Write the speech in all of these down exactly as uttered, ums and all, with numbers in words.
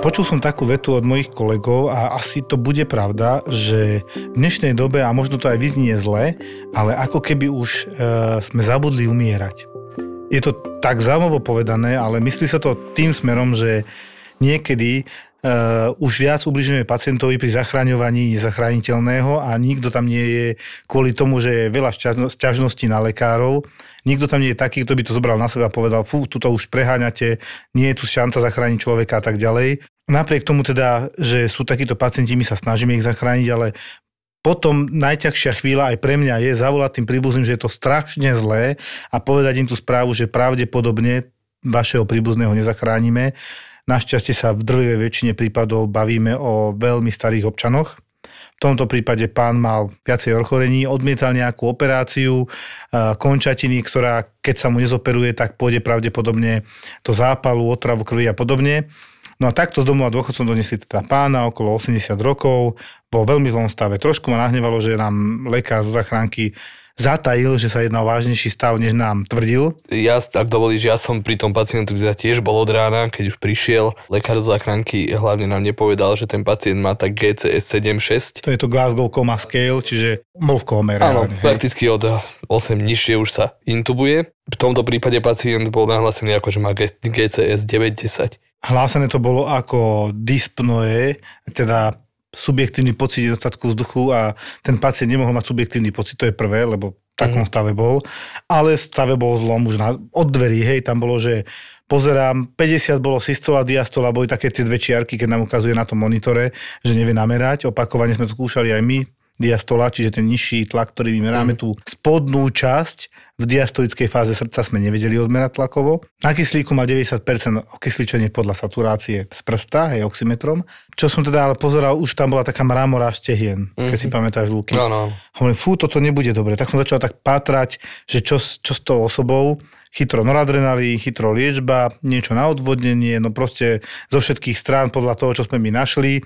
Počul som takú vetu od mojich kolegov a asi to bude pravda, že v dnešnej dobe, a možno to aj vyznie zle, ale ako keby už e, sme zabudli umierať. Je to tak zaujímavo povedané, ale myslí sa to tým smerom, že niekedy e, už viac ubližujeme pacientovi pri zachraňovaní nezachraniteľného a nikto tam nie je kvôli tomu, že je veľa sťažností na lekárov. Nikto tam nie je taký, kto by to zobral na seba a povedal, fú, tu to už preháňate, nie je tu šanca zachrániť človeka a tak ďalej. Napriek tomu teda, že sú takíto pacienti, my sa snažíme ich zachrániť, ale potom najťažšia chvíľa aj pre mňa je zavolať tým príbuzným, že je to strašne zlé a povedať im tú správu, že pravdepodobne vašeho príbuzného nezachránime. Našťastie sa v drvivej väčšine prípadov bavíme o veľmi starých občanoch. V tomto prípade pán mal viacej ochorení, odmietal nejakú operáciu, končatiny, ktorá keď sa mu nezoperuje, tak pôjde pravdepodobne do zápalu, otravu krvi a podobne. No a takto z domova dôchodcom donesli teda pána okolo osemdesiat rokov, vo veľmi zlom stave. Trošku ma nahnevalo, že nám lekár zo zachránky zatajil, že sa jedná o vážnejší stav, než nám tvrdil. Ja, ak dovolíš, ja som pri tom pacientu, kde tiež bol od rána, keď už prišiel, lekár z záchranky hlavne nám nepovedal, že ten pacient má tak G C S sedem šesť. To je to Glasgow Coma Scale, čiže bol v kóme. Áno, hlavne, prakticky hej. Od osem nižšie už sa intubuje. V tomto prípade pacient bol nahlásený ako, že má G C S deväť desať. Hlásené to bolo ako dyspnoe, teda subjektívny pocit nedostatku vzduchu a ten pacient nemohol mať subjektívny pocit, to je prvé, lebo v takom stave bol. Ale stave bol zlom už na, od dverí, hej, tam bolo, že pozerám, päťdesiat bolo systola, diastola, boli také tie dve čiarky, keď nám ukazuje na tom monitore, že nevie namerať. Opakovane sme to skúšali aj my, diastola, čiže ten nižší tlak, ktorý vymeráme, tú spodnú časť v diastolickej fáze srdca sme nevedeli odmerať tlakovo. Na kyslíku mal deväťdesiat percent okysličenie podľa saturácie z prsta, hej, oximetrom. Čo som teda ale pozeral, už tam bola taká mramora štehien, keď si pamätáš, Lúky. No, no. Hovorím, fú, toto nebude dobre. Tak som začal tak pátrať, že čo, čo s tou osobou, chytro noradrenalin, chytro liečba, niečo na odvodnenie, no proste zo všetkých strán podľa toho, čo sme my našli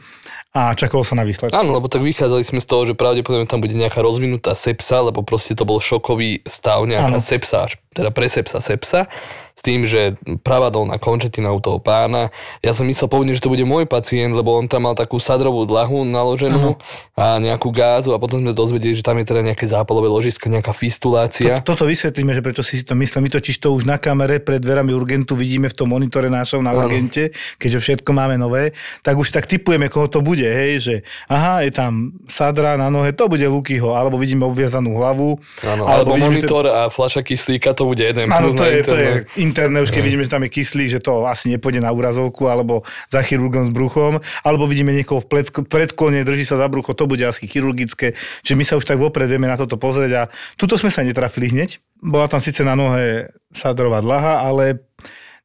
a čakalo sa na výsledky. Áno, lebo tak vychádzali sme z toho, že pravdepodobne tam bude nejaká rozvinutá sepsa, lebo proste to bol šokový stav, nejaká sepsa, teda presepsa sepsa, s tým, že pravá dolná končetina u toho pána. Ja som myslel pôvodne, že to bude môj pacient, lebo on tam mal takú sadrovú dlahu naloženú, uh-huh, a nejakú gázu a potom sme dozvedeli, že tam je teda nejaké zápalové ložisko, nejaká fistulácia. To, toto vysvetlíme, že prečo si to myslel. My totiž to už na kamere pred dverami urgentu vidíme v tom monitore našom na urgente, keďže všetko máme nové, tak už tak tipujeme, koho to bude, hej, že aha, je tam sadra na nohe, to bude Lukyho, alebo vidíme obviazanú hlavu. Áno, alebo, alebo monitor ten... a fľaša kyslíka, to bude jeden. Áno, to je, to je interné, už keď vidíme, že tam je kyslík, že to asi nepôjde na úrazovku, alebo za chirurgom s bruchom, alebo vidíme niekoho v predklone, drží sa za brucho, to bude asi chirurgické. Čiže my sa už tak vopred vieme na toto pozrieť a tuto sme sa netrafili hneď. Bola tam síce na nohe sadrová dlaha, ale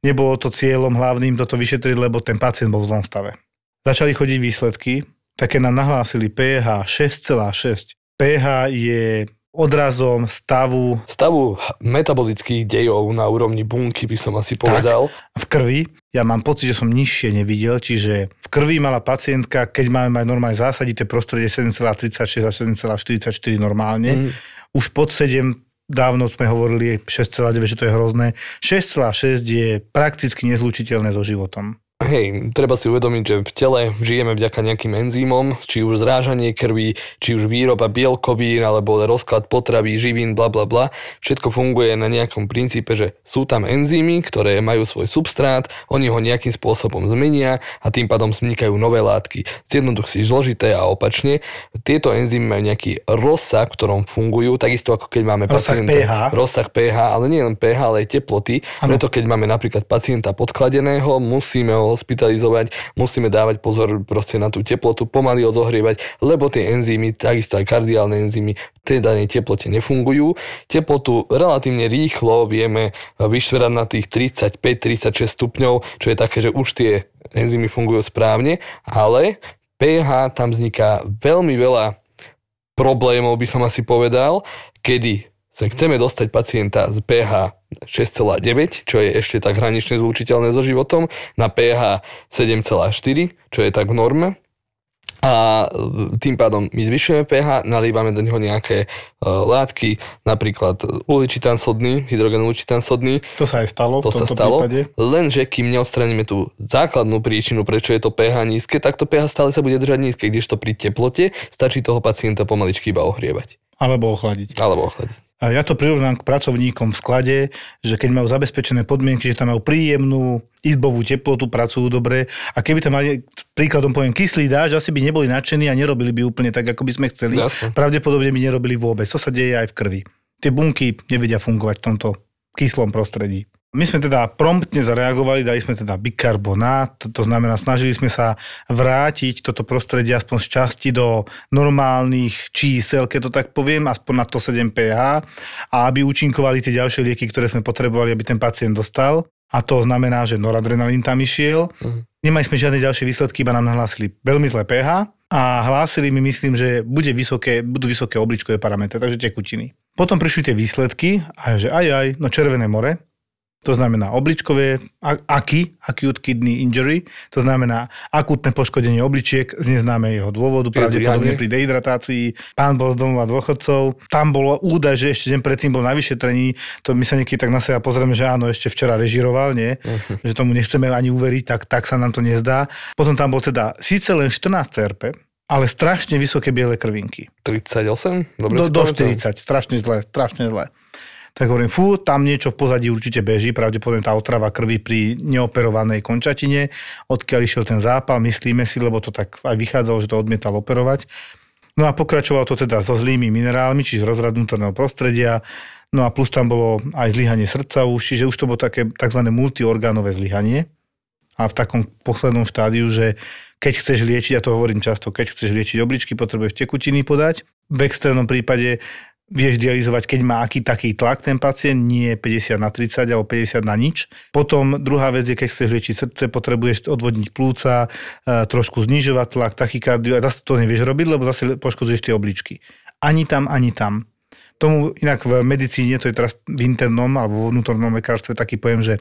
nebolo to cieľom hlavným toto vyšetriť, lebo ten pacient bol v zlom stave. Začali chodiť výsledky, také nám nahlásili pH šesť celá šesť. pH je odrazom stavu... Stavu metabolických dejov na úrovni bunky, by som asi povedal. Tak, v krvi. Ja mám pocit, že som nižšie nevidel, čiže v krvi mala pacientka, keď máme mať normálne zásadité prostredie sedem celá tridsaťšesť a sedem celá štyridsaťštyri normálne. Mm. Už pod sedem, dávno sme hovorili šesť celá deväť, že to je hrozné. šesť celá šesť je prakticky nezlučiteľné so životom. Hej, treba si uvedomiť, že v tele žijeme vďaka nejakým enzymom, či už zrážanie krvi, či už výroba bielkovín, alebo rozklad potraví, živín, bla bla bla. Všetko funguje na nejakom princípe, že sú tam enzymy, ktoré majú svoj substrát, oni ho nejakým spôsobom zmenia a tým pádom vznikajú nové látky. Zjednoduchne zložité a opačne. Tieto enzymy majú nejaký rozsah, v ktorom fungujú, takisto ako keď máme rozsah pacienta... pH. Rozsah pé há. Ale nie len pé há, ale aj teploty. Ano. Preto keď máme napríklad pacienta podkladeného, musíme ho hospitalizovať, musíme dávať pozor proste na tú teplotu, pomaly odohrievať, lebo tie enzymy, takisto aj kardiálne enzymy, v tej danej teplote nefungujú. Teplotu relatívne rýchlo vieme vyšverať na tých tridsaťpäť tridsaťšesť stupňov, čo je také, že už tie enzymy fungujú správne, ale pé há tam vzniká veľmi veľa problémov, by som asi povedal, kedy sa chceme dostať pacienta z pé há šesť celá deväť, čo je ešte tak hranične zlučiteľné so životom, na pé há sedem celá štyri, čo je tak v norme. A tým pádom my zvyšujeme pé há, nalievame do neho nejaké uh, látky, napríklad uhličitan sodný, hydrogen uhličitan sodný. To sa aj stalo to v tomto sa stalo, prípade. Lenže kým neodstraníme tú základnú príčinu, prečo je to pé há nízke, tak to pé há stále sa bude držať nízke, kdežto pri teplote stačí toho pacienta pomaličky iba ohrievať. Alebo ochladiť. Alebo ochladiť. A ja to prirovnám k pracovníkom v sklade, že keď majú zabezpečené podmienky, že tam majú príjemnú izbovú teplotu, pracujú dobre a keby tam mali, príkladom poviem, kyslý dážď, asi by neboli nadšení a nerobili by úplne tak, ako by sme chceli. Jasne. Pravdepodobne by nerobili vôbec. To sa deje aj v krvi. Tie bunky nevedia fungovať v tomto kyslom prostredí. My sme teda promptne zareagovali, dali sme teda bikarbonát, to, to znamená, snažili sme sa vrátiť toto prostredie aspoň z časti do normálnych čísel, keď to tak poviem, aspoň na sto sedem pH, a aby účinkovali tie ďalšie lieky, ktoré sme potrebovali, aby ten pacient dostal. A to znamená, že noradrenalin tam išiel. Mhm. Nemali sme žiadne ďalšie výsledky, iba nám nahlásili veľmi zlé pé há a hlásili mi, myslím, že bude vysoké, budú vysoké obličkové parametre, takže tekutiny. Potom prišli tie výsledky a že aj, aj, no Červené more. To znamená obličkové, á ká í, acute kidney injury, to znamená akútne poškodenie obličiek z neznámeho dôvodu, pravdepodobne pri dehydratácii. Pán bol z domova dôchodcov, tam bolo údaj, že ešte deň predtým bol na vyšetrení, to my sa niekedy tak na seba pozrieme, že áno, ešte včera režíroval, nie? Uh-huh. Že tomu nechceme ani uveriť, tak, tak sa nám to nezdá. Potom tam bol teda síce len štrnásť cé er pé, ale strašne vysoké biele krvinky. tridsaťosem? Dobre, do, do štyridsať, strašne zle, strašne zle. Tak hovorím, fú, tam niečo v pozadí určite beží, pravdepodobne tá otrava krvi pri neoperovanej končatine, odkiaľ išiel ten zápal, myslíme si, lebo to tak aj vychádzalo, že to odmietal operovať. No a pokračovalo to teda so zlými minerálmi, čiže rozrad vnútorného prostredia, no a plus tam bolo aj zlyhanie srdca už, čiže už to bolo také tzv. Multiorgánové zlyhanie. A v takom poslednom štádiu, že keď chceš liečiť, ja to hovorím často, keď chceš liečiť obličky, potrebuješ tekutiny podať. V extrémnom prípade vieš dializovať, keď má aký taký tlak ten pacient, nie päťdesiat na tridsať alebo päťdesiat na nič. Potom druhá vec je, keď chceš liečiť srdce, potrebuješ odvodniť plúca, trošku znižovať tlak, tachykardiu, a zase to nevieš robiť, lebo zase poškodzuješ tie obličky. Ani tam, ani tam. Tomu inak v medicíne, to je teraz v internom alebo v vnútornom lekárstve taký pojem, že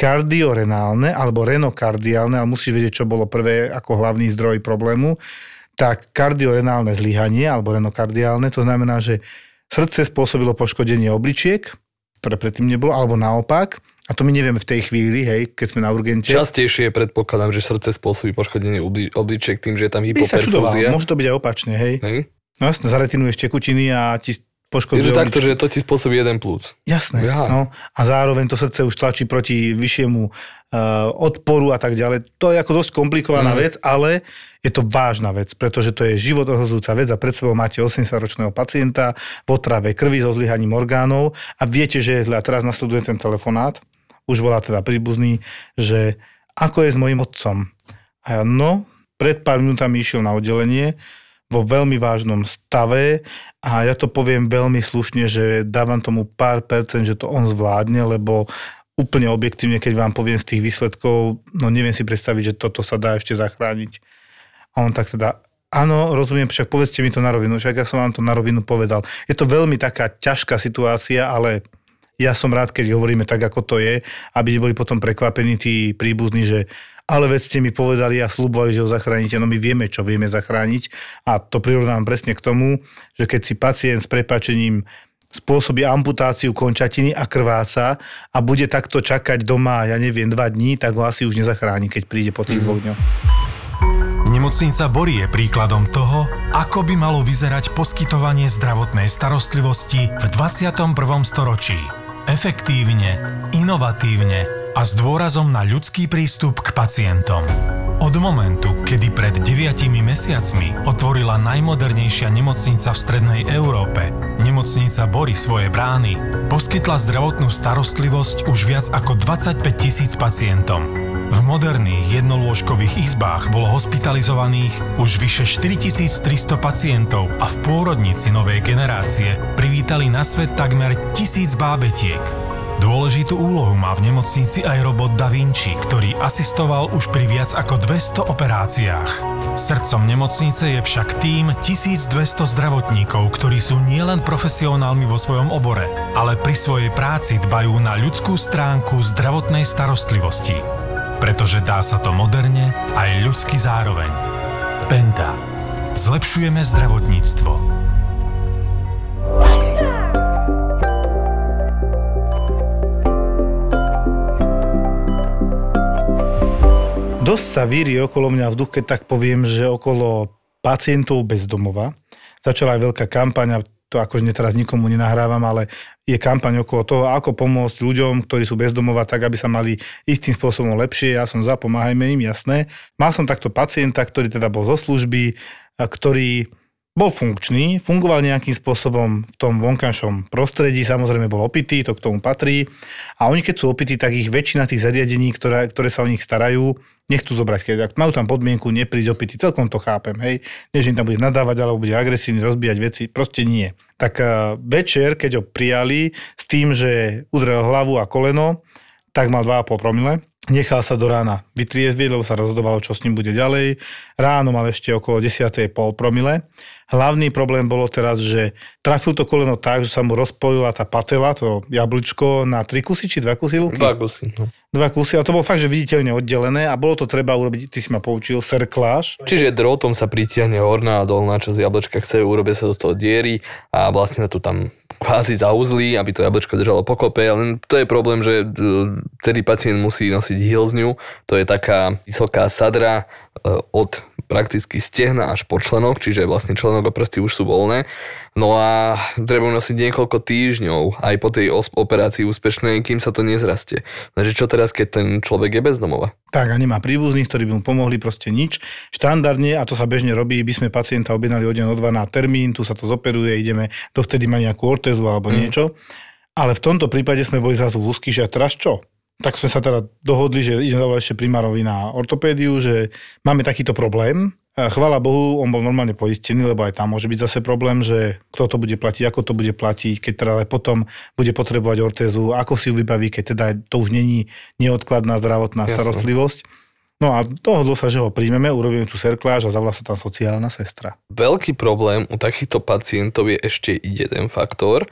kardiorenálne alebo renokardiálne, ale musíš vedieť, čo bolo prvé ako hlavný zdroj problému, tak kardiorenálne zlyhanie alebo renokardiálne, to znamená, že srdce spôsobilo poškodenie obličiek, ktoré predtým nebolo, alebo naopak. A to my nevieme v tej chvíli, hej, keď sme na urgente. Častejšie predpokladám, že srdce spôsobí poškodenie obli- obličiek tým, že je tam hypoperfúzia. Môže to byť aj opačne, hej. hej. No jasne, zaretinuješ tekutiny a ti poškoduje obličky. Takto, že to ti spôsobí jeden plúc. Jasné. Ja. No, a zároveň to srdce už tlačí proti vyššiemu uh, odporu a tak ďalej. To je ako dosť komplikovaná mm. vec, ale je to vážna vec, pretože to je život ohrozujúca vec a pred sebou máte osemdesiatročného pacienta v otrave krvi so zlyhaním orgánov a viete, že je zle. A teraz nasleduje ten telefonát, už volá teda príbuzný, že ako je s mojím otcom. A ja, no, pred pár minútami išiel na oddelenie vo veľmi vážnom stave a ja to poviem veľmi slušne, že dávam tomu pár percent, že to on zvládne, lebo úplne objektívne, keď vám poviem z tých výsledkov, no neviem si predstaviť, že toto sa dá ešte zachrániť. A on tak teda, áno, rozumiem, však povedzte mi to na rovinu, však ja som vám to na rovinu povedal. Je to veľmi taká ťažká situácia, ale ja som rád, keď hovoríme tak, ako to je, aby neboli potom prekvapení tí príbuzní, že ale veď ste mi povedali a sľubovali, že ho zachránite, no my vieme, čo vieme zachrániť. A to prirovnám presne k tomu, že keď si pacient s prepáčením spôsobí amputáciu končatiny a krváca a bude takto čakať doma, ja neviem, dva dní, tak ho asi už nezachráni, keď príde po tých dvoch dňoch. Nemocnica Bory je príkladom toho, ako by malo vyzerať poskytovanie zdravotnej starostlivosti v dvadsiatom prvom storočí. Efektívne, inovatívne a s dôrazom na ľudský prístup k pacientom. O Od momentu, kedy pred deviatimi mesiacmi otvorila najmodernejšia nemocnica v strednej Európe, Nemocnica Bory svoje brány, poskytla zdravotnú starostlivosť už viac ako dvadsaťpäť tisíc pacientom. V moderných jednolôžkových izbách bolo hospitalizovaných už vyše štyritisíctristo pacientov a v pôrodnici novej generácie privítali na svet takmer tisíc bábetiek. Dôležitú úlohu má v nemocnici aj robot Da Vinci, ktorý asistoval už pri viac ako dvesto operáciách. Srdcom nemocnice je však tím tisícdvesto zdravotníkov, ktorí sú nielen profesionálmi vo svojom obore, ale pri svojej práci dbajú na ľudskú stránku zdravotnej starostlivosti. Pretože dá sa to moderne aj ľudsky zároveň. PENTA. Zlepšujeme zdravotníctvo. Dosť sa víri okolo mňa vzduch, keď tak poviem, že okolo pacientov bez domova. Začala aj veľká kampaň, a to akože teraz nikomu nenahrávam, ale je kampaň okolo toho, ako pomôcť ľuďom, ktorí sú bez domova, tak aby sa mali istým spôsobom lepšie. Ja som za, pomáhajme im, jasné. Mal som takto pacienta, ktorý teda bol zo služby, ktorý bol funkčný, fungoval nejakým spôsobom v tom vonkajšom prostredí, samozrejme bol opitý, to k tomu patrí. A oni keď sú opití, tak ich väčšina tých zariadení, ktoré, ktoré sa o nich starajú, nechcú zobrať, keď ak majú tam podmienku neprísť opitý, celkom to chápem, hej, nie, že im tam bude nadávať, alebo bude agresívny, rozbíjať veci, proste nie. Tak večer, keď ho prijali s tým, že udrel hlavu a koleno, tak mal dva a pol promile, nechal sa do rána vytriezviť, lebo sa rozhodovalo, čo s ním bude ďalej, ráno mal ešte okolo desať a pol promile. Hlavný problém bolo teraz, že trafil to koleno tak, že sa mu rozpojila tá patela, to jablčko, na tri kusy či dva kusy lúky? Dva kusy, no. Dva kusy, ale to bolo fakt, že viditeľne oddelené a bolo to treba urobiť, ty si ma poučil, serkláž. Čiže drôtom sa pritiahne horná a dolná časť jablčka k sebe, urobia sa do toho diery a vlastne to tam kvázi zauzlí, aby to jablčko držalo pokope, ale to je problém, že tedy pacient musí nosiť hilzňu, to je taká vysoká sadra od prakticky stehna až po členok, čiže vlastne členok a prsty už sú voľné. No a treba nosiť niekoľko týždňov aj po tej operácii úspešnej, kým sa to nezrastie. Takže čo teraz, keď ten človek je bez domova? Tak a nemá príbuzných, ktorí by mu pomohli, proste nič. Štandardne, a to sa bežne robí, by sme pacienta objednali o deň, o dva na termín, tu sa to zoperuje, ideme, dovtedy má nejakú ortézu alebo mm. niečo. Ale v tomto prípade sme boli zrazu v úzky, že teraz čo? Tak sme sa teda dohodli, že idem zavolať ešte primárovi na ortopédiu, že máme takýto problém. Chvála Bohu, on bol normálne poistený, lebo aj tam môže byť zase problém, že kto to bude platiť, ako to bude platiť, keď teda potom bude potrebovať ortézu, ako si ju vybaví, keď teda to už není neodkladná zdravotná starostlivosť. No a dohodlo sa, že ho príjmeme, urobíme tú serkláž a zavolá sa tam sociálna sestra. Veľký problém u takýchto pacientov je ešte jeden faktor.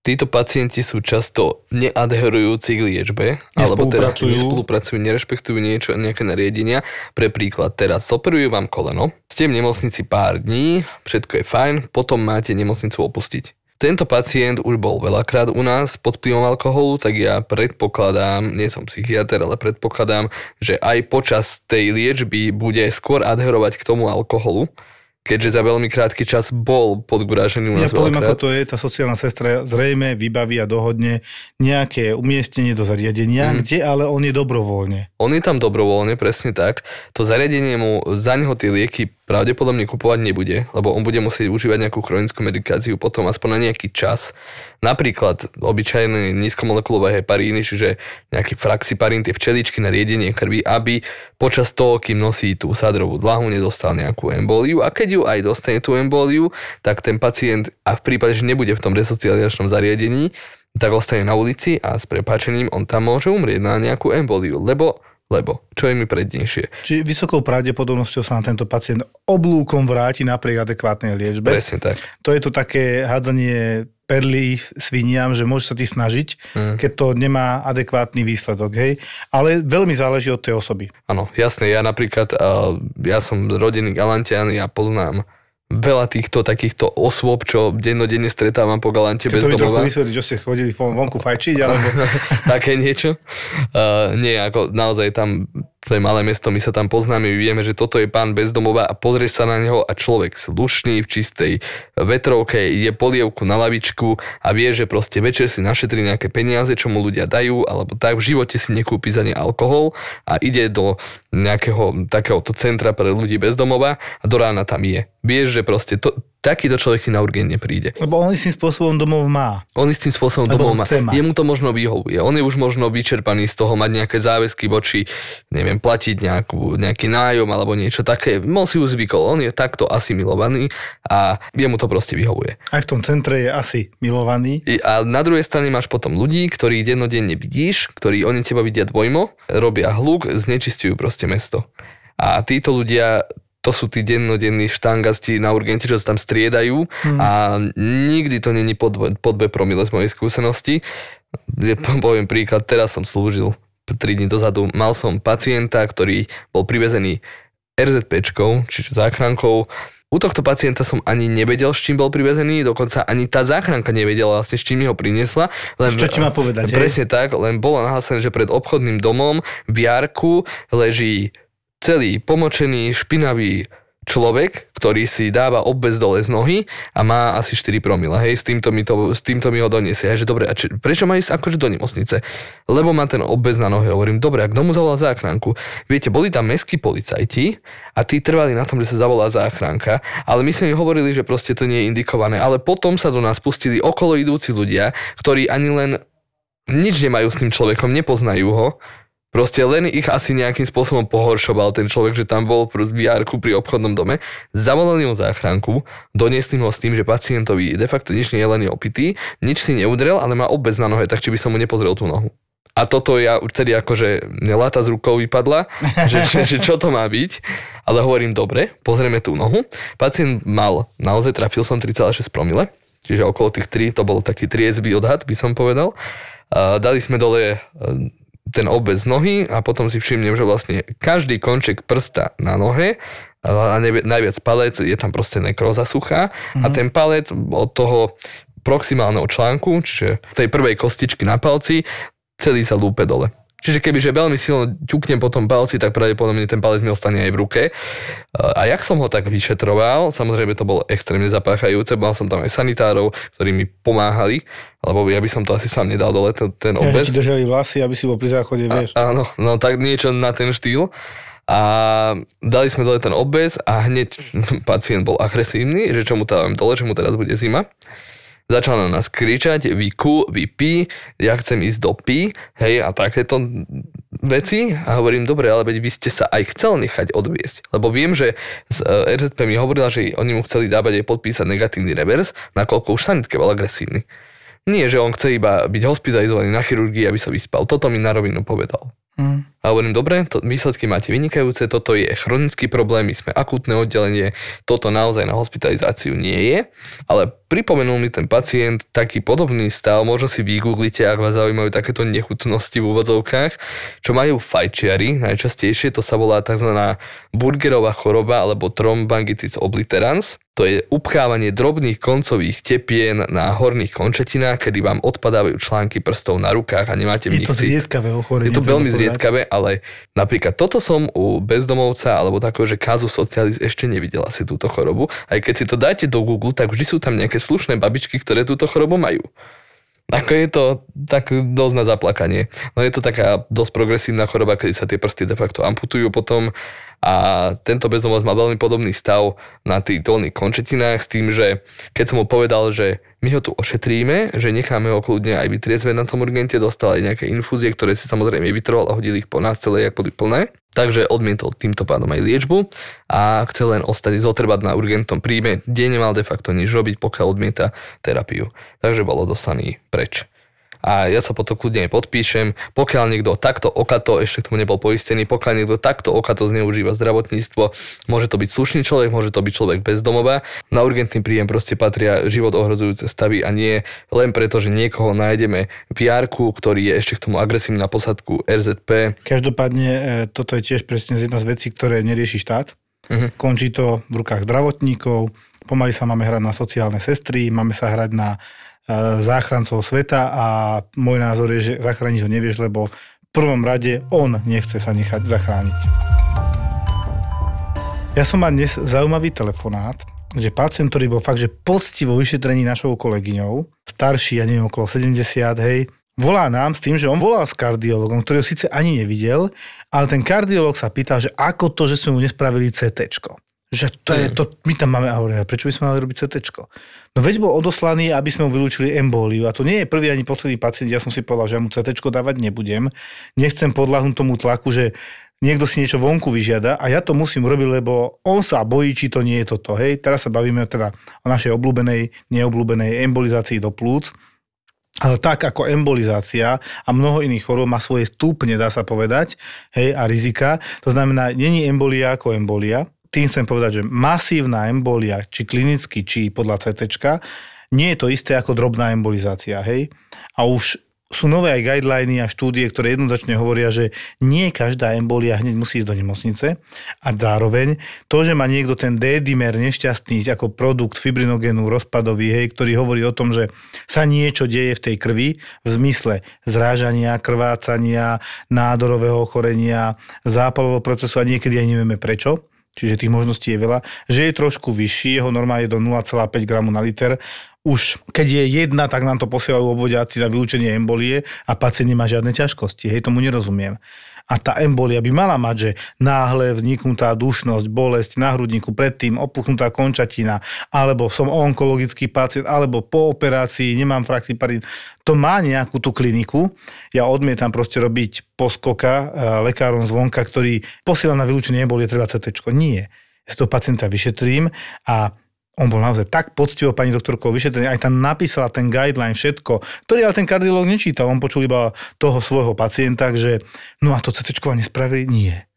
Títo pacienti sú často neadherujúci k liečbe, alebo teda nespolupracujú, nerešpektujú niečo, nejaké nariadenia. Pre príklad, teraz operujú vám koleno, ste v nemocnici pár dní, všetko je fajn, potom máte nemocnicu opustiť. Tento pacient už bol veľakrát u nás pod vplyvom alkoholu, tak ja predpokladám, nie som psychiatr, ale predpokladám, že aj počas tej liečby bude skôr adherovať k tomu alkoholu, keďže za veľmi krátky čas bol pod urážením. Ja poviem, ako to je, tá sociálna sestra zrejme vybaví a dohodne nejaké umiestnenie do zariadenia, mm. kde ale on je dobrovoľne. On je tam dobrovoľne, presne tak. To zariadenie mu, za neho tie lieky pravdepodobne kupovať nebude, lebo on bude musieť užívať nejakú chronickú medikáciu potom aspoň na nejaký čas. Napríklad obyčajné nízkomolekulové heparíny, čiže nejaký fraxiparín, tie včeličky na riedenie krvi, aby počas toho, kým nosí tú sadrovú dlahu, nedostal nejakú embóliu. A keď ju aj dostane tú embóliu, tak ten pacient, a v prípade, že nebude v tom resocializačnom zariadení, tak ostane na ulici a s prepáčením on tam môže umrieť na nejakú embóliu, lebo, lebo, čo je mi prednejšie. Čiže vysokou pravdepodobnosťou sa na tento pacient oblúkom vráti napriek adekvátnej liečbe. Presne tak. To je to také hádzanie perlí sviniam, že môže sa ty snažiť, mm. keď to nemá adekvátny výsledok, hej? Ale veľmi záleží od tej osoby. Áno, jasné, ja napríklad, ja som rodený Galantian, ja poznám veľa týchto takýchto osôb, čo dennodenne stretávam po Galante bez domova. Keď to mi trochu vysvetliť, že ste chodili vonku fajčiť, alebo... Také niečo. Uh, nie, ako naozaj tam to je malé mesto, my sa tam poznáme, vieme, že toto je pán bezdomová a pozrieš sa na neho a človek slušný, v čistej vetrovke, ide polievku na lavičku a vie, že proste večer si našetrí nejaké peniaze, čo mu ľudia dajú, alebo tak v živote si nekúpi za ne alkohol a ide do nejakého takéhoto centra pre ľudí bezdomova a do rána tam je. Vieš, že proste to, takýto človek si na urgent nepríde. Lebo on istým spôsobom domov má. On istým spôsobom domov má. Jemu to možno vyhovuje. On je už možno vyčerpaný z toho, mať nejaké záväzky voči, neviem, platiť nejakú, nejaký nájom alebo niečo také. On si už zvykol, on je takto asimilovaný a jemu to proste vyhovuje. Aj v tom centre je asi milovaný. A na druhej strane máš potom ľudí, ktorých dennodenne vidíš, ktorí oni teba vidia dvojmo, robia hluk, znečistujú proste mesto. A títo ľudia, to sú tí dennodenní štangasti na urgente, čo sa tam striedajú hmm. a nikdy to není pod, pod dve promile z mojej skúsenosti. Poviem príklad, teraz som slúžil tri dni dozadu, mal som pacienta, ktorý bol privezený er zet péčkou, čiže záchrankou. U tohto pacienta som ani nevedel, s čím bol privezený, dokonca ani tá záchranka nevedela vlastne, s čím mi ho priniesla. Len, čo ti má povedať? Presne hej? Tak, len bolo nahlásené, že pred obchodným domom v jarku leží celý pomočený, špinavý človek, ktorý si dáva obväz dole z nohy a má asi štyri promile, hej, s týmto mi, to, s týmto mi ho doniesie, hej, že dobre, a či, prečo má ísť akože do nemocnice? Lebo má ten obväz na nohe, hovorím, dobre, a kto mu zavolá záchranku? Viete, boli tam mestskí policajti a tí trvali na tom, že sa zavolá záchranka, ale my sme im hovorili, že proste to nie je indikované, ale potom sa do nás pustili okolo idúci ľudia, ktorí ani len nič nemajú s tým človekom, nepoznajú ho. Proste len ich asi nejakým spôsobom pohoršoval ten človek, že tam bol v jarku pri obchodnom dome. Zavolali mu záchranku, doniesli ho s tým, že pacientovi de facto nič nie je, len je opitý, nič si neudrel, ale má obväz na nohe, tak či by som mu nepozrel tú nohu. A toto ja už tedy akože neláta z rukou vypadla, že, že, že čo to má byť. Ale hovorím, dobre, pozrieme tú nohu. Pacient mal, naozaj trafil som tri celé šesť promile, čiže okolo tých tri, to bol taký triezvy odhad, by som povedal. Dali sme dole ten obväz nohy a potom si všimnem, že vlastne každý konček prsta na nohe a najviac palec, je tam proste nekróza suchá mm-hmm. a ten palec od toho proximálneho článku, čiže tej prvej kostičky na palci, celý sa lúpe dole. Čiže kebyže veľmi silno ťuknem po tom palci, tak pravdepodobne ten palec mi ostane aj v ruke. A jak som ho tak vyšetroval, samozrejme to bolo extrémne zapáchajúce, mal som tam aj sanitárov, ktorí mi pomáhali, lebo ja by som to asi sám nedal dole, ten, ten obez. Ja, že ti držali vlasy, aby si bol pri záchode, vieš. A, áno, no tak niečo na ten štýl. A dali sme dole ten obez a hneď pacient bol agresívny, že čo mu tam dole, že mu teraz bude zima. Začal na nás kričať, vy ku, vy pí, ja chcem ísť do pí, hej, a takéto veci. A hovorím, dobre, ale veď vy ste sa aj chcel nechať odviesť. Lebo viem, že er zet pé mi hovorila, že oni mu chceli dávať aj podpísať negatívny revers, nakoľko už sanitke bol agresívny. Nie, že on chce iba byť hospitalizovaný na chirurgii, aby sa vyspal. Toto mi na rovinu povedal. Hmm. A hovorím, dobre, to, výsledky máte vynikajúce, toto je chronický problém, my sme akútne oddelenie, toto naozaj na hospitalizáciu nie je, ale pripomenul mi ten pacient taký podobný stav, možno si vygooglite, ak vás zaujímajú takéto nechutnosti v úvodzovkách, čo majú fajčiari, najčastejšie to sa volá tzv. Buergerova choroba alebo trombangitis obliterans, to je upchávanie drobných koncových tepien na horných končetinách, kedy vám odpadávajú články prstov na rukách a nemáte v nich cít. Je to zriedkavé ochorenie. Je to veľmi zriedkavé. Ale napríklad toto som u bezdomovca alebo takého, že kazu socialis ešte nevidela si túto chorobu. Aj keď si to dáte do Google, tak vždy sú tam nejaké slušné babičky, ktoré túto chorobu majú. Ako je to tak dosť na zaplakanie. No je to taká dosť progresívna choroba, keď sa tie prsty de facto amputujú potom a tento bezdomovec mal veľmi podobný stav na tých dolných končetinách s tým, že keď som mu povedal, že my ho tu ošetríme, že necháme ho kľudne aj vytriezveť na tom urgente, dostal aj nejaké infúzie, ktoré si samozrejme vytrval a hodil ich po nás celé, jak boli plné. Takže odmietol týmto pádom aj liečbu a chcel len ostať zotrvať na urgentnom príjme, kde nemal de facto nič robiť, pokiaľ odmieta terapiu. Takže bol odoslaný preč. A ja sa potom kľudne aj podpíšem, pokiaľ niekto takto okato, ešte k tomu nebol poistený, pokiaľ niekto takto okato zneužíva zdravotníctvo, môže to byť slušný človek, môže to byť človek bez domova. Na urgentný príjem proste patria život ohrozujúce stavy a nie len preto, že niekoho nájdeme v jarku, ktorý je ešte k tomu agresívny na posadku er zet pé. Každopádne toto je tiež presne jedna z vecí, ktoré nerieši štát. Mhm. Končí to v rukách zdravotníkov, pomaly sa máme hrať na sociálne sestry, máme sa hrať na záchrancov sveta a môj názor je, že zachrániť ho nevieš, lebo prvom rade on nechce sa nechať zachrániť. Ja som mal dnes zaujímavý telefonát, že pacient, ktorý bol fakt, že poctivo vyšetrení našou kolegyňou, starší, ja neviem, okolo sedemdesiat, hej, volá nám s tým, že on volal s kardiologom, ktorý ho síce ani nevidel, ale ten kardiolog sa pýtal, že ako to, že sme mu nespravili cé téčko. Že to je to, my tam máme aurea, prečo by sme mali robiť cé téčko? No veď bol odoslaný, aby sme mu vylúčili embóliu a to nie je prvý ani posledný pacient, ja som si povedal, že ja mu cé téčko dávať nebudem, nechcem podľahnúť tomu tlaku, že niekto si niečo vonku vyžiada a ja to musím robiť, lebo on sa bojí, či to nie je toto, hej. Teraz sa bavíme teda o našej obľúbenej, neobľúbenej embolizácii do plúc. Ale tak ako embolizácia a mnoho iných chorôb má svoje stupne, dá sa povedať, hej, a rizika. To znamená, není embolia ako embolia. Tým chcem povedať, že masívna embolia, či klinicky, či podľa cé téčka, nie je to isté ako drobná embolizácia, hej. A už sú nové aj guideliny a štúdie, ktoré jednoznačne hovoria, že nie každá embolia hneď musí ísť do nemocnice a zároveň to, že má niekto ten D-dimer nešťastný ako produkt fibrinogénu rozpadový, hej, ktorý hovorí o tom, že sa niečo deje v tej krvi v zmysle zrážania, krvácania, nádorového ochorenia, zápalového procesu a niekedy aj nevieme prečo, čiže tých možností je veľa, že je trošku vyšší, jeho norma je do nula celá päť gramu na liter. Už keď je jedna, tak nám to posielajú obvodiaci na vylúčenie embolie a pacient nemá žiadne ťažkosti. Hej, tomu nerozumiem. A tá embolia by mala mať, že náhle vzniknutá dušnosť, bolesť na hrudníku, predtým opuchnutá končatina, alebo som onkologický pacient, alebo po operácii nemám fraxiparín. To má nejakú tú kliniku. Ja odmietam proste robiť poskoka lekárom zvonka, ktorý posiela na vylúčenie embolie, treba cé téčko. Nie. Ja toho pacienta vyšetrím a on bol naozaj tak poctivo, pani doktorko, vyšetrenie, aj tam napísala ten guideline, všetko, ktorý ale ten kardiolog nečítal, on počul iba toho svojho pacienta, že no a to cé téčkovanie spravili? Nie.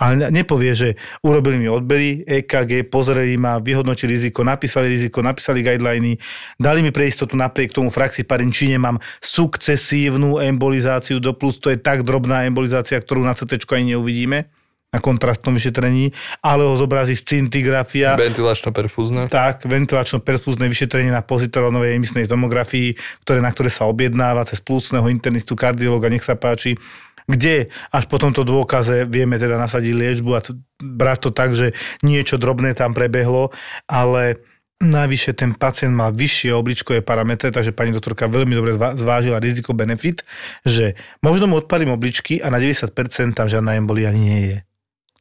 Ale nepovie, že urobili mi odbery, é ká gé, pozreli ma, vyhodnotili riziko, napísali riziko, napísali guideliny, dali mi pre istotu napriek tomu fraxiparín, či nemám sukcesívnu embolizáciu do plus, to je tak drobná embolizácia, ktorú na cé téčku ani neuvidíme, na kontrastnom vyšetrení, ale ho zobrazí scintigrafia. Ventilačno-perfúzne. Tak, ventilačno-perfúzne vyšetrenie na pozitrónovej emisnej tomografii, ktoré, na ktoré sa objednáva cez plúcneho internistu, kardiológa, nech sa páči, kde až po tomto dôkaze vieme teda nasadiť liečbu a t- brať to tak, že niečo drobné tam prebehlo, ale najvyššie ten pacient mal vyššie obličkové parametre, takže pani doktorka veľmi dobre zvážila riziko-benefit, že možno mu odparím obličky a na deväťdesiat percent tam žiadna embolia nie je.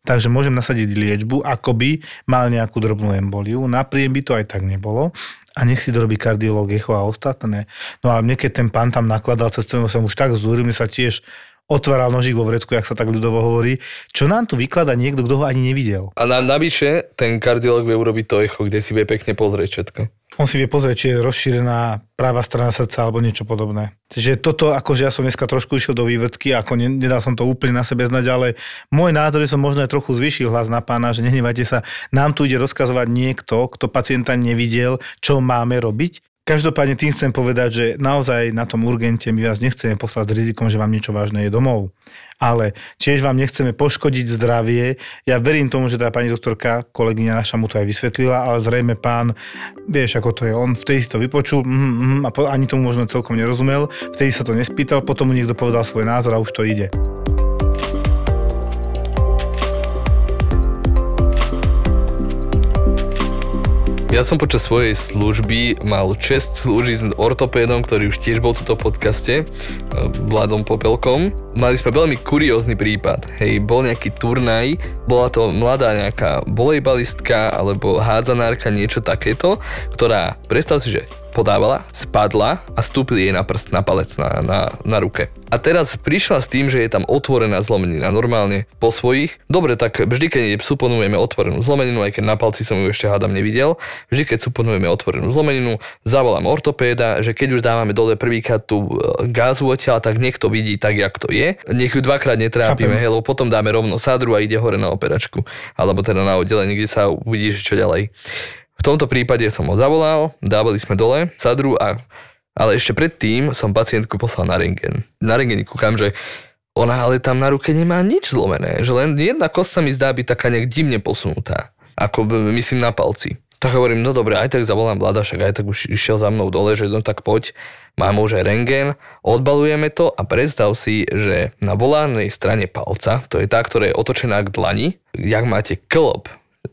Takže môžem nasadiť liečbu, akoby mal nejakú drobnú emboliu. Napriem by to aj tak nebolo. A nech si dorobí kardiológ, echo a ostatné. No ale mne, keď ten pán tam nakladal cez toho, som už tak zúril, mi sa tiež otváral nožík vo vrecku, jak sa tak ľudovo hovorí. Čo nám tu vyklada niekto, kto ho ani nevidel? A nám navyše ten kardiológ vie urobiť to echo, kde si vie pekne pozrieť všetko. On si vie pozrieť, či je rozšírená pravá strana srdca alebo niečo podobné. Takže toto, akože ja som dneska trošku išiel do vývrtky, ako ne, nedal som to úplne na sebe znať, ale môj názor je, som možno aj trochu zvýšil hlas na pána, že nehnevajte sa, nám tu ide rozkazovať niekto, kto pacienta nevidel, čo máme robiť. Každopádne tým chcem povedať, že naozaj na tom urgente my vás nechceme poslať s rizikom, že vám niečo vážne je domov. Ale tiež vám nechceme poškodiť zdravie. Ja verím tomu, že tá pani doktorka, kolegyňa naša mu to aj vysvetlila, ale zrejme pán, vieš ako to je, on vtedy si to vypočul mm, mm, a ani tomu možno celkom nerozumel, vtedy sa to nespýtal, potom mu niekto povedal svoj názor a už to ide. Ja som počas svojej služby mal čest slúžiť s ortopédom, ktorý už tiež bol v tuto podcaste, Vladom Popelkom. Mali sme veľmi kuriózny prípad. Hej, bol nejaký turnaj, bola to mladá nejaká volejbalistka alebo hádzanárka, niečo takéto, ktorá, predstav si, že podávala, spadla a stúpili jej na prst, na palec, na, na, na ruke. A teraz prišla s tým, že je tam otvorená zlomenina, normálne po svojich. Dobre, tak vždy, keď suponujeme otvorenú zlomeninu, aj keď na palci som ju ešte hádam nevidel, vždy, keď suponujeme otvorenú zlomeninu, zavolám ortopéda, že keď už dávame dole prvýkrát tú gázu odtiaľ, tak niekto vidí tak, jak to je. Nech ju dvakrát netrápime, hej, lebo potom dáme rovno sadru a ide hore na operačku. Alebo teda na oddelenie, kde sa uvidí, že čo ďalej. V tomto prípade som ho zavolal, dávali sme dole sadru, a, ale ešte predtým som pacientku poslal na rentgen. Na rentgene kúkam, že ona ale tam na ruke nemá nič zlomené, že len jedna kost sa mi zdá byť taká nejak divne posunutá, ako myslím na palci. Tak hovorím, no dobre, aj tak zavolám Vlada, však aj tak už išiel za mnou dole, že no tak poď, mám už aj rentgen, odbalujeme to a predstav si, že na voľavnej strane palca, to je tá, ktorá je otočená k dlani, jak máte klb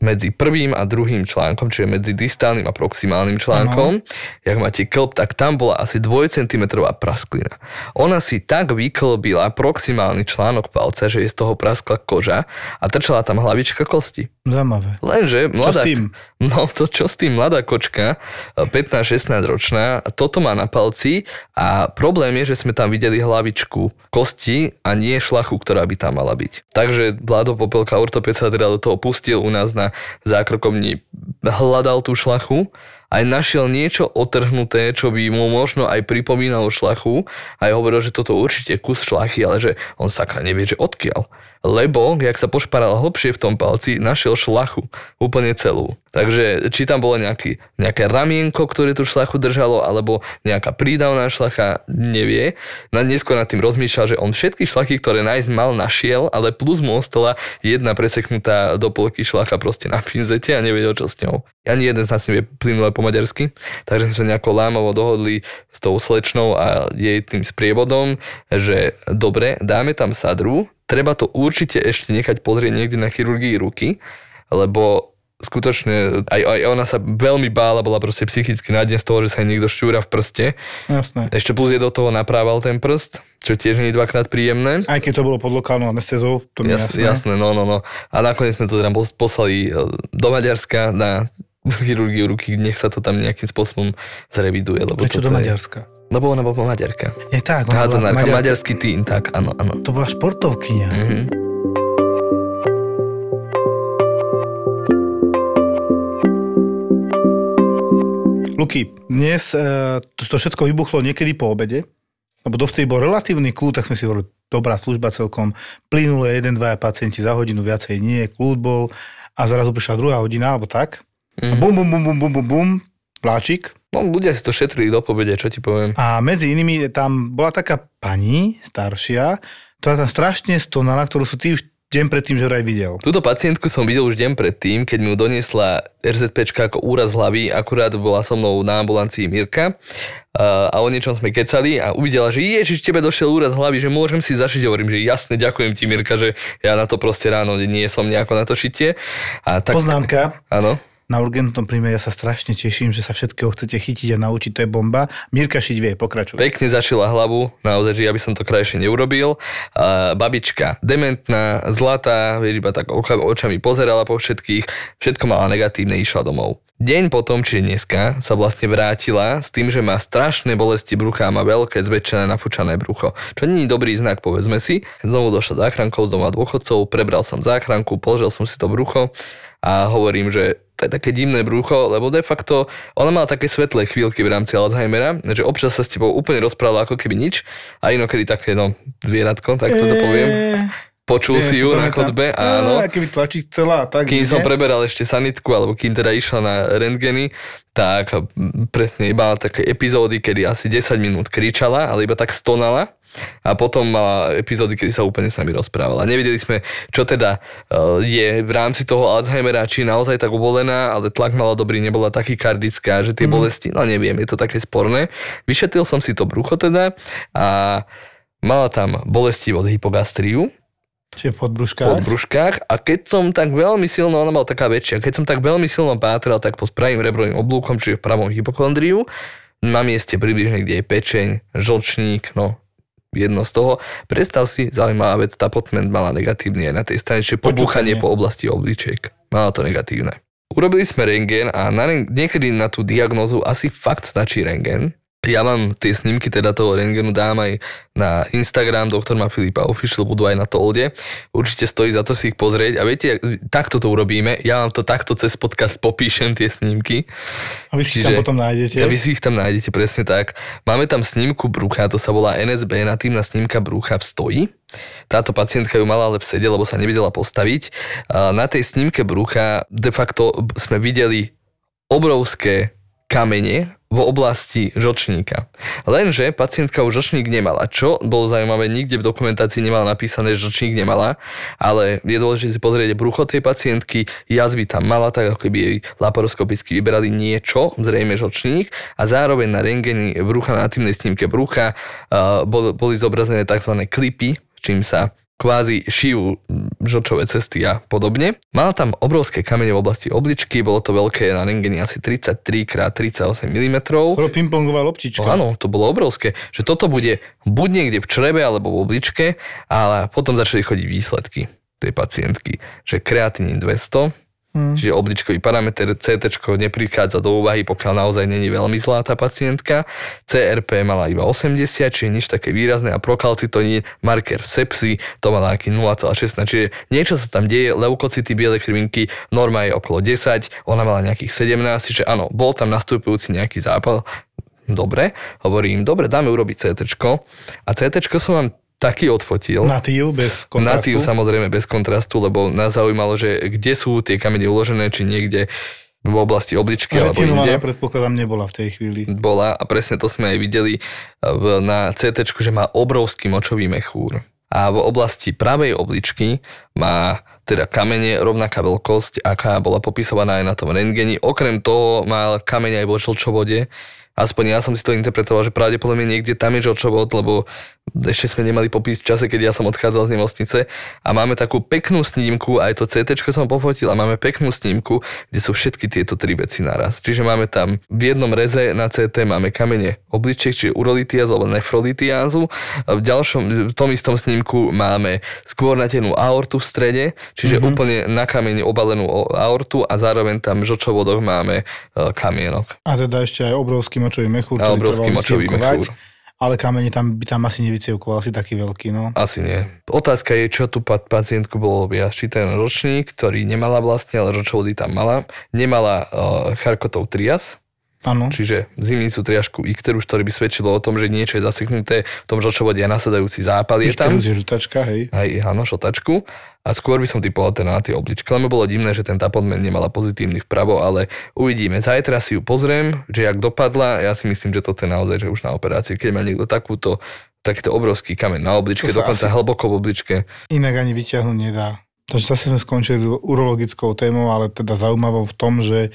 medzi prvým a druhým článkom, čiže medzi distálnym a proximálnym článkom, ano. Jak máte klb, tak tam bola asi dvojcentimetrová prasklina. Ona si tak vyklbila proximálny článok palca, že je z toho praskla koža a trčala tam hlavička kosti. Zaujímavé. Lenže mladá, čo s tým? No to čo s tým mladá kočka, pätnásť šestnásť ročná, toto má na palci a problém je, že sme tam videli hlavičku kosti a nie šlachu, ktorá by tam mala byť. Takže Vlado Popelka, ortopéd, sa teda do toho pustil u nás na zákrokovni, hľadal tú šlachu, aj našiel niečo otrhnuté, čo by mu možno aj pripomínalo šlachu, aj hovoril, že toto určite kus šlachy, ale že on sakra nevie, že odkiaľ. Lebo, jak sa pošparal hlbšie v tom palci, našiel šlachu, úplne celú. Takže či tam bolo nejaký, nejaké ramienko, ktoré tú šlachu držalo, alebo nejaká prídavná šlacha, nevie. Na, neskôr nad tým rozmýšľal, že on všetky šlachy, ktoré nájsť mal, našiel, ale plus mu ostala jedna preseknutá do polky šlacha proste na pinzete a nevedel, čo s ňou. Ani jeden z nás nevie plynule po maďarsky, takže sme sa nejako lámovo dohodli s tou slečnou a jej tým sprievodom, že dobre, dáme tam sadru. Treba to určite ešte nechať pozrieť niekde na chirurgii ruky, lebo skutočne aj, aj ona sa veľmi bála, bola proste psychicky na dne z toho, že sa jej niekto šťúra v prste. Jasné. Ešte plus je do toho naprával ten prst, čo tiež nie je dvakrát príjemné. Aj keď to bolo pod lokálnou anestézou, to mi jasné. Jasné, no, no, no. A nakoniec sme to teda poslali do Maďarska na chirurgiu ruky, nech sa to tam nejakým spôsobom zreviduje. Lebo prečo do Maďarska? Lebo ona bola Maďarka. Je tak, ona bola Maďarka. Maďarský tým, tak, áno, áno. To bola športovkyňa. Mm-hmm. Luky, dnes e, to všetko vybuchlo niekedy po obede, lebo dovtedy bol relatívny kľud, tak sme si hovorili, dobrá služba celkom, plynule jeden, dvaja pacienti za hodinu, viacej nie, kľud bol a zrazu prišla druhá hodina, alebo tak. Mm-hmm. A bum, bum, bum, bum, bum, bum, bum, pláčik. No, ľudia si to šetrili do pobede, čo ti poviem. A medzi inými tam bola taká pani staršia, ktorá tam strašne stonala, ktorú sú ty už deň predtým, že vraj videl. Túto pacientku som videl už deň predtým, keď mi ju doniesla er zet péčka ako úraz hlavy, akurát bola so mnou na ambulancii Mirka a o niečom sme kecali a uvidela, že ježiš, tebe došiel úraz hlavy, že môžem si zašiť. Hovorím, že jasne, ďakujem ti, Mirka, že ja na to proste ráno nie som nejako na to šitie. A tak, poznámka. Áno. Na urgentnom príjme ja sa strašne teším, že sa všetkého chcete chytiť a naučiť, to je bomba. Mirka šiť vie, pokračuj. Pekne začila hlavu, naozaj, že ja by som to krajšie neurobil. Uh, babička dementná, zlatá, vieš, iba tak očami pozerala po všetkých, všetko mala negatívne, išla domov. Deň potom, čiže dneska, sa vlastne vrátila s tým, že má strašné bolesti brucha a má veľké zväčšené nafúčané brucho. Čo nie je dobrý znak, povedzme si. Znovu došla záchrankou z doma dôchodcov, prebral som záchranku, položil som si to brucho a hovorím, že to je také divné brucho, lebo de facto ona mala také svetlé chvíľky v rámci Alzheimera, že občas sa s tebou úplne rozprávala ako keby nič a inokedy také, no, zvieratko, tak to to poviem. Počul si ju na chodbe, áno. Keby tlačíš celá, tak. Kým som preberal ešte sanitku, alebo kým teda išla na rentgeny, tak presne iba také epizódy, kedy asi desať minút kričala, ale iba tak stonala. A potom mala epizódy, kedy sa úplne s nami rozprávala. Nevedeli sme, čo teda je v rámci toho Alzheimera, či naozaj tak uvolená, ale tlak mala dobrý, nebola takykardická, že tie mm. bolesti, no neviem, je to také sporné. Vyšetril som si to brucho teda a mala tam bolesti od hypogastriu. Čiže v podbruškách. podbruškách. A keď som tak veľmi silno, ona mala taká väčšia, keď som tak veľmi silno pátral, tak pod pravým rebrovým oblúkom, čiže v pravom hypochondriu, na mieste približne, kde je pečeň, žlčník, no jedno z toho. Predstav si, zaujímavá vec, tapotment mala negatívne aj na tej strane, čiže pobúchanie po oblasti obličiek. Mala to negatívne. Urobili sme rentgen a na, niekedy na tú diagnózu asi fakt stačí rentgen. Ja mám tie snímky teda toho rentgenu, dám aj na Instagram, doktor má Filipa Official, budú aj na Tolde. Určite stojí za to si ich pozrieť. A viete, takto to urobíme. Ja vám to takto cez podcast popíšem tie snímky. A vy si Čiže, ich tam potom nájdete. A vy si ich tam nájdete, presne tak. Máme tam snímku brucha, to sa volá en es bé, natívna snímka brucha stojí. Táto pacientka ju mala ale v sede, lebo sa nevedela postaviť. Na tej snímke brucha de facto sme videli obrovské kamene v oblasti žočníka. Lenže pacientka už žočník nemala. Čo bolo zaujímavé, nikde v dokumentácii nemala napísané, že žočník nemala, ale je dôležité si pozrieť brucho tej pacientky, jazvy tam mala, tak ako keby jej laparoskopicky vybrali niečo, zrejme žočník, a zároveň na rentgeni brucha, na natívnej snímke brucha uh, boli zobrazené tzv. Klipy, čím sa kvázi šijú žočové cesty a podobne. Mala tam obrovské kamene v oblasti obličky, bolo to veľké na rentgeni asi tridsaťtri krát tridsaťosem milimetrov. Bolo pingpongová loptička. Oh, áno, to bolo obrovské, že toto bude buď niekde v črebe alebo v obličke, ale potom začali chodiť výsledky tej pacientky, že kreatinín dvesto, hmm. čiže obličkový parameter, cé téčko neprichádza do úvahy, pokiaľ naozaj není veľmi zlá tá pacientka, cé er pé mala iba osemdesiat, čiže nič také výrazné, a prokalcitonín, marker sepsy, to mala aký nula celá šestnásť, čiže niečo sa tam deje, leukocity, biele krvinky, norma je okolo desať, ona mala nejakých sedemnásť, čiže áno, bol tam nastupujúci nejaký zápal, dobre, hovorím, dobre, dáme urobiť cé téčko, a cé téčko som vám taký odfotil. Natív, bez kontrastu. Natív, samozrejme, bez kontrastu, lebo nás zaujímalo, že kde sú tie kamene uložené, či niekde v oblasti obličky, ale alebo inde. Predpokladám, nebola v tej chvíli. Bola, a presne to sme aj videli na cé téčku, že má obrovský močový mechúr. A v oblasti pravej obličky má teda kamene rovnaká veľkosť, aká bola popisovaná aj na tom rentgeni. Okrem toho má kamene aj vo žlčovode. Aspoň ja som si to interpretoval, že pravdepodobne niekde tam je žlčovod, lebo ešte sme nemali popis v čase, keď ja som odchádzal z nemocnice. A máme takú peknú snímku, aj to cé téčko som pofotil, a máme peknú snímku, kde sú všetky tieto tri veci naraz. Čiže máme tam v jednom reze na cé té máme kamene obličiek, čiže urolitiázu alebo nefrolitiázu. V ďalšom, v tom istom snímku máme skôr natiahnutú aortu v strede, čiže mm-hmm. úplne na kamene obalenú aortu, a zároveň tam v žlčovodoch máme kamienok. A teda ešte aj obrovský močový mechúr, ktorý trval vycievkovať, ale kamene tam by tam asi nevycievkoval, asi taký veľký, no. Asi nie. Otázka je, čo tu pacientku bolo viažší, ten ročník, ktorý nemala vlastne, ale žlčovody tam mala. Nemala uh, Charkotov trias, ano. Čiže zimnicu triašku ikterus, ktorý by svedčilo o tom, že niečo je zaseknuté v tom žlčovode a nasledajúci zápal je tam. Ikterus je žltačka, hej. Aj, áno, žltačku. A skôr by som typoval teda na tie obličky. Lebo bolo divné, že ten taponmen nemala pozitívny vpravo, ale uvidíme. Zajtra si ju pozriem, že jak dopadla. Ja si myslím, že toto je naozaj, že už na operácii. Keď má niekto takúto, takýto obrovský kameň na obličke, dokonca asi hlboko v obličke. Inak ani vyťahnuť nedá. Takže zase sme skončili urologickou témou, ale teda zaujímavou v tom, že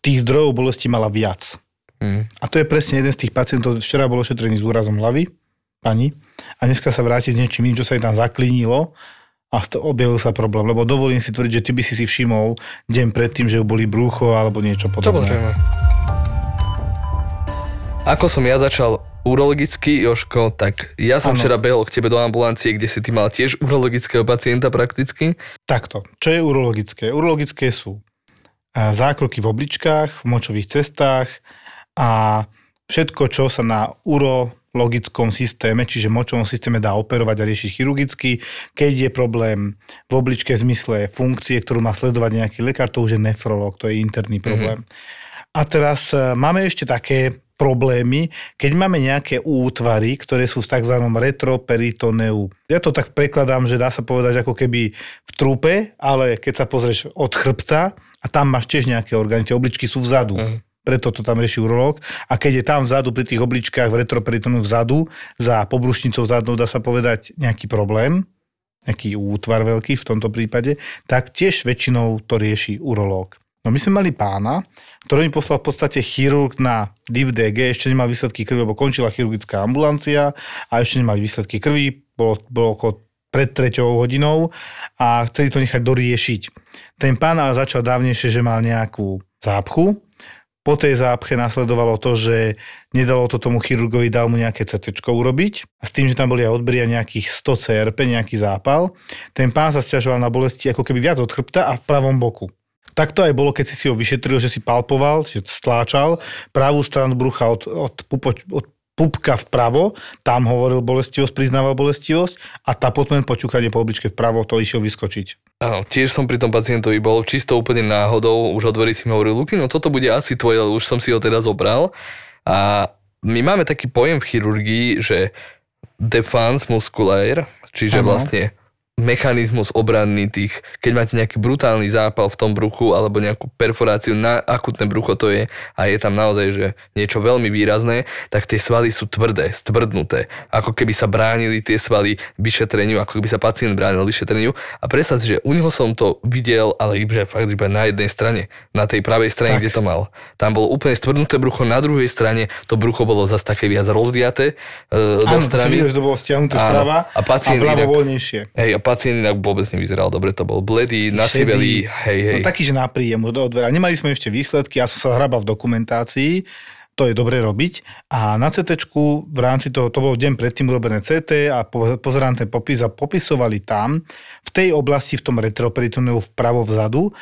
tých zdrojov bolesti mala viac. Mm. A to je presne jeden z tých pacientov. Včera bol ošetrený s úrazom hlavy, pani, a dneska sa vráti s niečím iným, čo sa jej tam zaklinilo. A objavil sa problém, lebo dovolím si tvrdiť, že ty by si si všimol deň predtým, že ju boli brúcho alebo niečo podobné. Dobre. Ako som ja začal urologicky, Jožko, tak ja som ano. Včera behol k tebe do ambulancie, kde si ty mal tiež urologického pacienta prakticky. Takto, čo je urologické? Urologické sú zákroky v obličkách, v močových cestách a všetko, čo sa na uro... logickom systéme, čiže močovom systéme dá operovať a riešiť chirurgicky. Keď je problém v obličke v zmysle funkcie, ktorú má sledovať nejaký lekár, to už je nefrológ, to je interný problém. Mm-hmm. A teraz máme ešte také problémy, keď máme nejaké útvary, ktoré sú v tzv. Retroperitoneu. Ja to tak prekladám, že dá sa povedať ako keby v trupe, ale keď sa pozrieš od chrbta a tam máš tiež nejaké orgány, tie obličky sú vzadu. Mm-hmm. Preto to tam rieši urológ. A keď je tam vzadu, pri tých obličkách v retroperitoneu vzadu, za pobrušnicou zadnou, dá sa povedať, nejaký problém, nejaký útvar veľký v tomto prípade, tak tiež väčšinou to rieši urológ. No my sme mali pána, ktorý mi poslal v podstate chirurg na DivDG, ešte nemal výsledky krvi, lebo končila chirurgická ambulancia a ešte nemali výsledky krvi, bolo, bolo okolo pred treťou hodinou a chceli to nechať doriešiť. Ten pán ale začal dávnejšie, že mal nejakú zápchu. Po tej zápche nasledovalo to, že nedalo to tomu chirurgovi, dal mu nejaké cé téčko urobiť. A s tým, že tam boli aj odberia nejakých sto cé er pé, nejaký zápal, ten pán sa sťažoval na bolesti ako keby viac od chrbta a v pravom boku. Tak to aj bolo, keď si si ho vyšetril, že si palpoval, že stláčal pravú stranu brucha od, od, pupoč, od pupka vpravo, tam hovoril bolestivosť, priznával bolestivosť a tapotmen poťukanie po obličke vpravo, to išiel vyskočiť. Áno, tiež som pri tom pacientovi bol čisto úplne náhodou, už od dverí si mi hovoril, Luky, no toto bude asi tvoje, už som si ho teda zobral. A my máme taký pojem v chirurgii, že defans musculaire, čiže ano. Vlastne mechanizmus obranný tých, keď máte nejaký brutálny zápal v tom bruchu alebo nejakú perforáciu na akutné brucho to je a je tam naozaj, že niečo veľmi výrazné, tak tie svaly sú tvrdé, stvrdnuté. Ako keby sa bránili tie svaly vyšetreniu, ako keby sa pacient bránil vyšetreniu. A predstav si, že u neho som to videl, ale iba fakt iba na jednej strane, na tej pravej strane, tak. Kde to mal. Tam bolo úplne stvrdnuté brucho, na druhej strane to brucho bolo zase také viac rozviaté e, do strany. Áno, to bolo stiahnuté sprava a ľavo voľnejšie. Hej, pacient inak vôbec nevyzeral dobre, to bol bledý, nasibelý, hej, hej. No taký, že na príjem do dvera. Nemali sme ešte výsledky, ja som sa hrabal v dokumentácii, to je dobre robiť. A na cé téčku v rámci toho, to bol deň predtým urobené cé té a pozerám ten popis a popisovali tam, v tej oblasti, v tom retroperitoneu vpravo vzadu,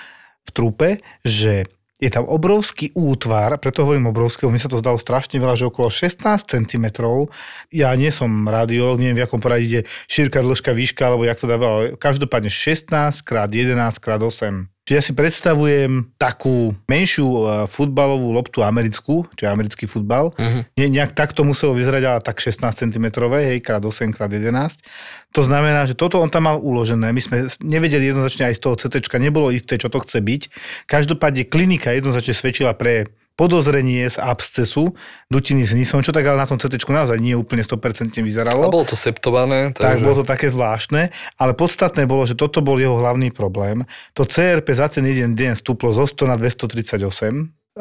v trúpe, že je tam obrovský útvar, preto hovorím obrovský, mne sa to zdalo strašne veľa, že okolo šestnásť centimetrov. Ja nie som radiológ, neviem v jakom poradí ide šírka, dĺžka, výška, alebo jak to dávalo. Každopádne šestnásť krát jedenásť krát osem. Čiže ja si predstavujem takú menšiu futbalovú loptu americkú, čo je americký futbal. Uh-huh. Nie, nejak tak to muselo vyzerať, ale tak šestnásť centimetrov, hej, krát osem krát jedenásť. To znamená, že toto on tam mal uložené. My sme nevedeli jednoznačne aj z toho cé téčka, nebolo isté, čo to chce byť. Každopádne klinika jednoznačne svedčila pre podozrenie z abscesu dutiny s nisom, čo tak ale na tom cé téčku naozaj nie úplne sto percent vyzeralo. A bolo to septované. Takže... Tak, bolo to také zvláštne, ale podstatné bolo, že toto bol jeho hlavný problém. To cé er pé za ten jeden deň stúplo zo sto na dvestotridsaťosem.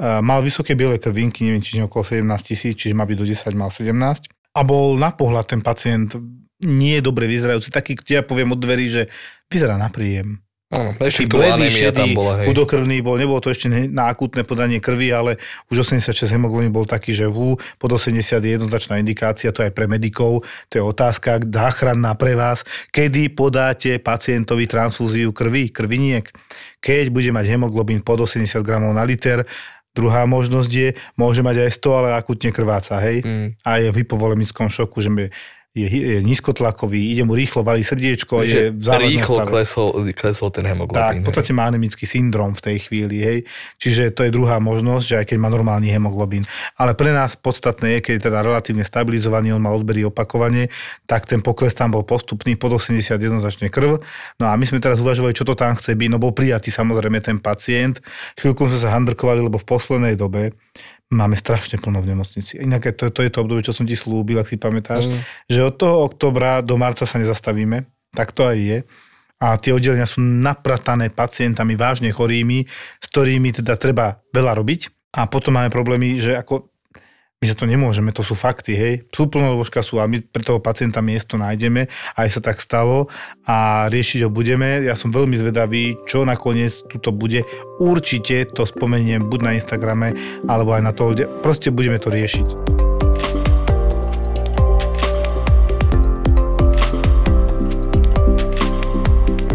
Mal vysoké biele krvinky, neviem, čiže okolo sedemnásť tisíc, čiže má byť do desať, mal sedemnásť. A bol na pohľad ten pacient nie dobre vyzerajúci, taký, kde ja poviem od dverí, že vyzerá na príjem. Áno, ešte bledý, šedý, chudokrvný bol, nebolo to ešte na akútne podanie krvi, ale už osemdesiatšesť hemoglobín bol taký, že v pod osemdesiat je jednoznačná indikácia, to je aj pre medikov, to je otázka záchranná pre vás, kedy podáte pacientovi transfúziu krvi, krviniek, keď bude mať hemoglobín pod osemdesiat gramov na liter. Druhá možnosť je, môže mať aj sto, ale akútne krváca, hej, mm. a je v hypovolemickom šoku, že by... Je, je nízkotlakový, ide mu rýchlo, valí srdiečko, že je v závažnom rýchlo stave. Klesol, klesol ten hemoglobín. Tak, v podstate má anemický syndrom v tej chvíli, hej. Čiže to je druhá možnosť, že aj keď má normálny hemoglobín. Ale pre nás podstatné je, keď je teda relatívne stabilizovaný, on mal odbery opakovane, tak ten pokles tam bol postupný, pod osemdesiat jednoznačne krv. No a my sme teraz uvažovali, čo to tam chce byť, no bol prijatý samozrejme ten pacient. Chvíľku sme sa handrkovali, lebo v poslednej dobe máme strašne plno v nemocnici. Inak to, to je to obdobie, čo som ti slúbil, ak si pamätáš, mm. že od toho októbra do marca sa nezastavíme. Tak to aj je. A tie oddelenia sú napratané pacientami, vážne chorými, s ktorými teda treba veľa robiť. A potom máme problémy, že ako my sa to nemôžeme, to sú fakty, hej. Sú plno lôžka, sú a my pre toho pacienta miesto nájdeme, aj sa tak stalo a riešiť ho budeme. Ja som veľmi zvedavý, čo nakoniec tuto bude. Určite to spomeniem buď na Instagrame, alebo aj na to, kde proste budeme to riešiť.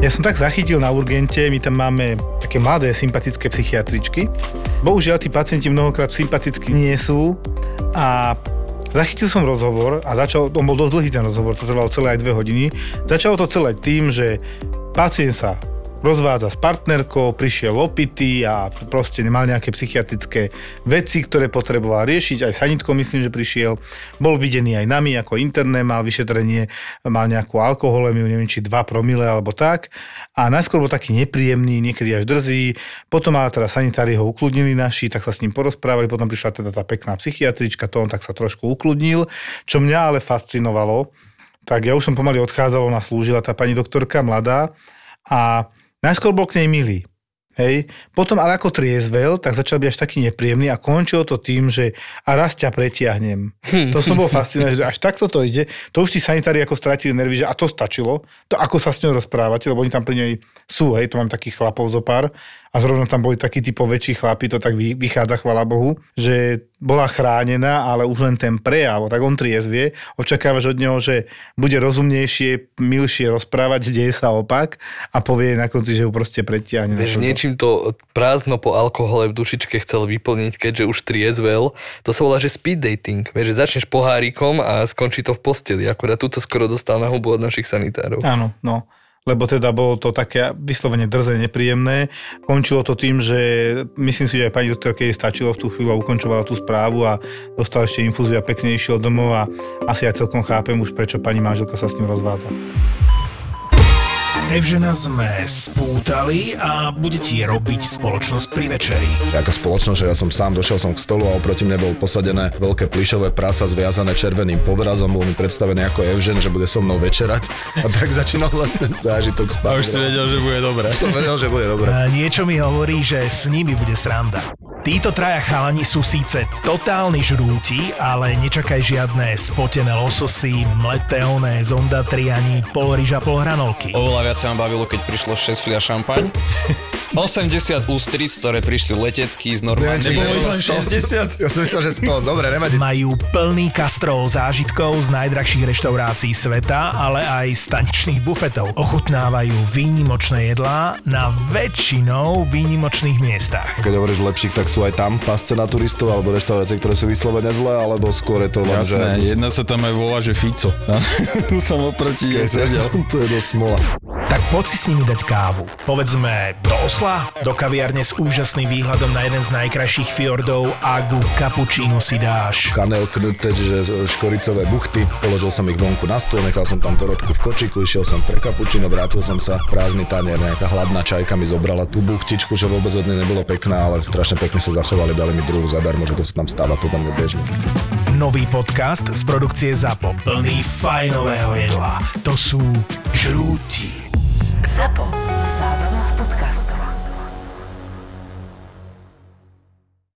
Ja som tak zachytil na urgente, my tam máme také mladé sympatické psychiatričky. Bohužiaľ, tí pacienti mnohokrát sympatickí nie sú a zachytil som rozhovor a začal, on bol dosť dlhý ten rozhovor, to trvalo celé aj dve hodiny. Začalo to celé tým, že pacient sa rozvádza s partnerkou, prišiel opitý a proste nemal nejaké psychiatrické veci, ktoré potreboval riešiť. Aj sanitko myslím, že prišiel. Bol videný aj nami ako interné, mal vyšetrenie, mal nejakú alkoholemiu, neviem či dva promile alebo tak. A najskôr bol taký nepríjemný, niekedy až drzý. Potom ale teda sanitári ho ukludnili naši, tak sa s ním porozprávali. Potom prišla teda tá pekná psychiatrička, to on tak sa trošku ukludnil. Čo mňa ale fascinovalo, tak ja už som pomaly odchádzal, ona slúžila, tá pani doktorka mladá a najskôr bol k nej milý, hej. Potom ale ako triezvel, tak začal byť až taký nepríjemný a končilo to tým, že a raz ťa pretiahnem. To som bol fascinovaný, že až takto to ide. To už tí sanitári ako stratili nervy, že a to stačilo. To ako sa s ňou rozprávate, lebo oni tam pri nej sú, hej, to mám takých chlapov zo pár a zrovna tam boli takí typo väčší chlapi, to tak vychádza, chvala Bohu, že bola chránená, ale už len ten prejav, tak on triezvie, očakávaš od neho, že bude rozumnejšie, milšie rozprávať, deje sa opak a povie na konci, že ho proste pretiahne. Vieš, niečím to prázdno po alkohole v dušičke chcel vyplniť, keďže už triezvel. To sa volá, že speed dating, vieš, že začneš pohárikom a skončí to v posteli. Akurát túto skoro dostal na hubu od našich sanitárov. Áno, no. Lebo teda bolo to také vyslovene drze, nepríjemné. Končilo to tým, že myslím si, že aj pani doktorke jej stačilo v tú chvíľu a ukončovala tú správu a dostala ešte infúziu a pekne išiel domov a asi aj celkom chápem už, prečo pani manželka sa s ním rozvádza. Evžena sme spútali a budete robiť spoločnosť pri večeri. Ako spoločnosť, že ja som sám, došiel som k stolu a oproti mne bol posadené veľké plyšové prasa zviazané červeným podrazom, bol mi predstavený ako Evžen, že bude so mnou večerať a tak začínal vlastne zážitok spávať. A už si vedel, že bude dobré. Už som vedel, že bude dobré. A niečo mi hovorí, že s nimi bude sranda. Títo traja chalani sú síce totálni žrúti, ale nečakaj žiadne spotené lososy, mleté oné zondatri ani pol ryža, pol hranolky. Oveľa viac sa vám bavilo, keď prišlo šesť fľaš šampaň. osemdesiat ústric, ktoré prišli letecky z normálne. Nebolo len šesťdesiat? Ja som myslel, že sto. Dobre, nevadí. Majú plný kastrol zážitkov z najdrahších reštaurácií sveta, ale aj z tanečných bufetov. Ochutnávajú výnimočné jedlá na väčšinou výnimočných miestach. Keď hovoríš lepších, tak sú aj tam pasce na turistov alebo reštaurácie, ktoré sú vyslovene zlé, alebo skôr je to len, že... Jasné, jedna sa tam aj volá, že Fico. Som oproti jej sedel. To je dosť smola. Tak poď si s nimi dať kávu. Povedzme do Osla, do kaviárne s úžasným výhľadom na jeden z najkrajších fjordov, a ku kapučínu si dáš kanel knute, čiže škoricové buchty. Položil som ich vonku na stôl, nechal som tam Dorotku v kočiku, išiel som pre kapučíno, vrátil som sa, prázdny tanier, nejaká hladná čajka mi zobrala tú buchtičku, že vôbec od nej nebolo pekná, ale strašne pekne sa zachovali, dali mi druhú zadarmo, že to sa tam stáva, to tam je bežné. Nový podcast z produkcie ZAPO, plný fajnového jedla. To sú žrúti. ZAPO.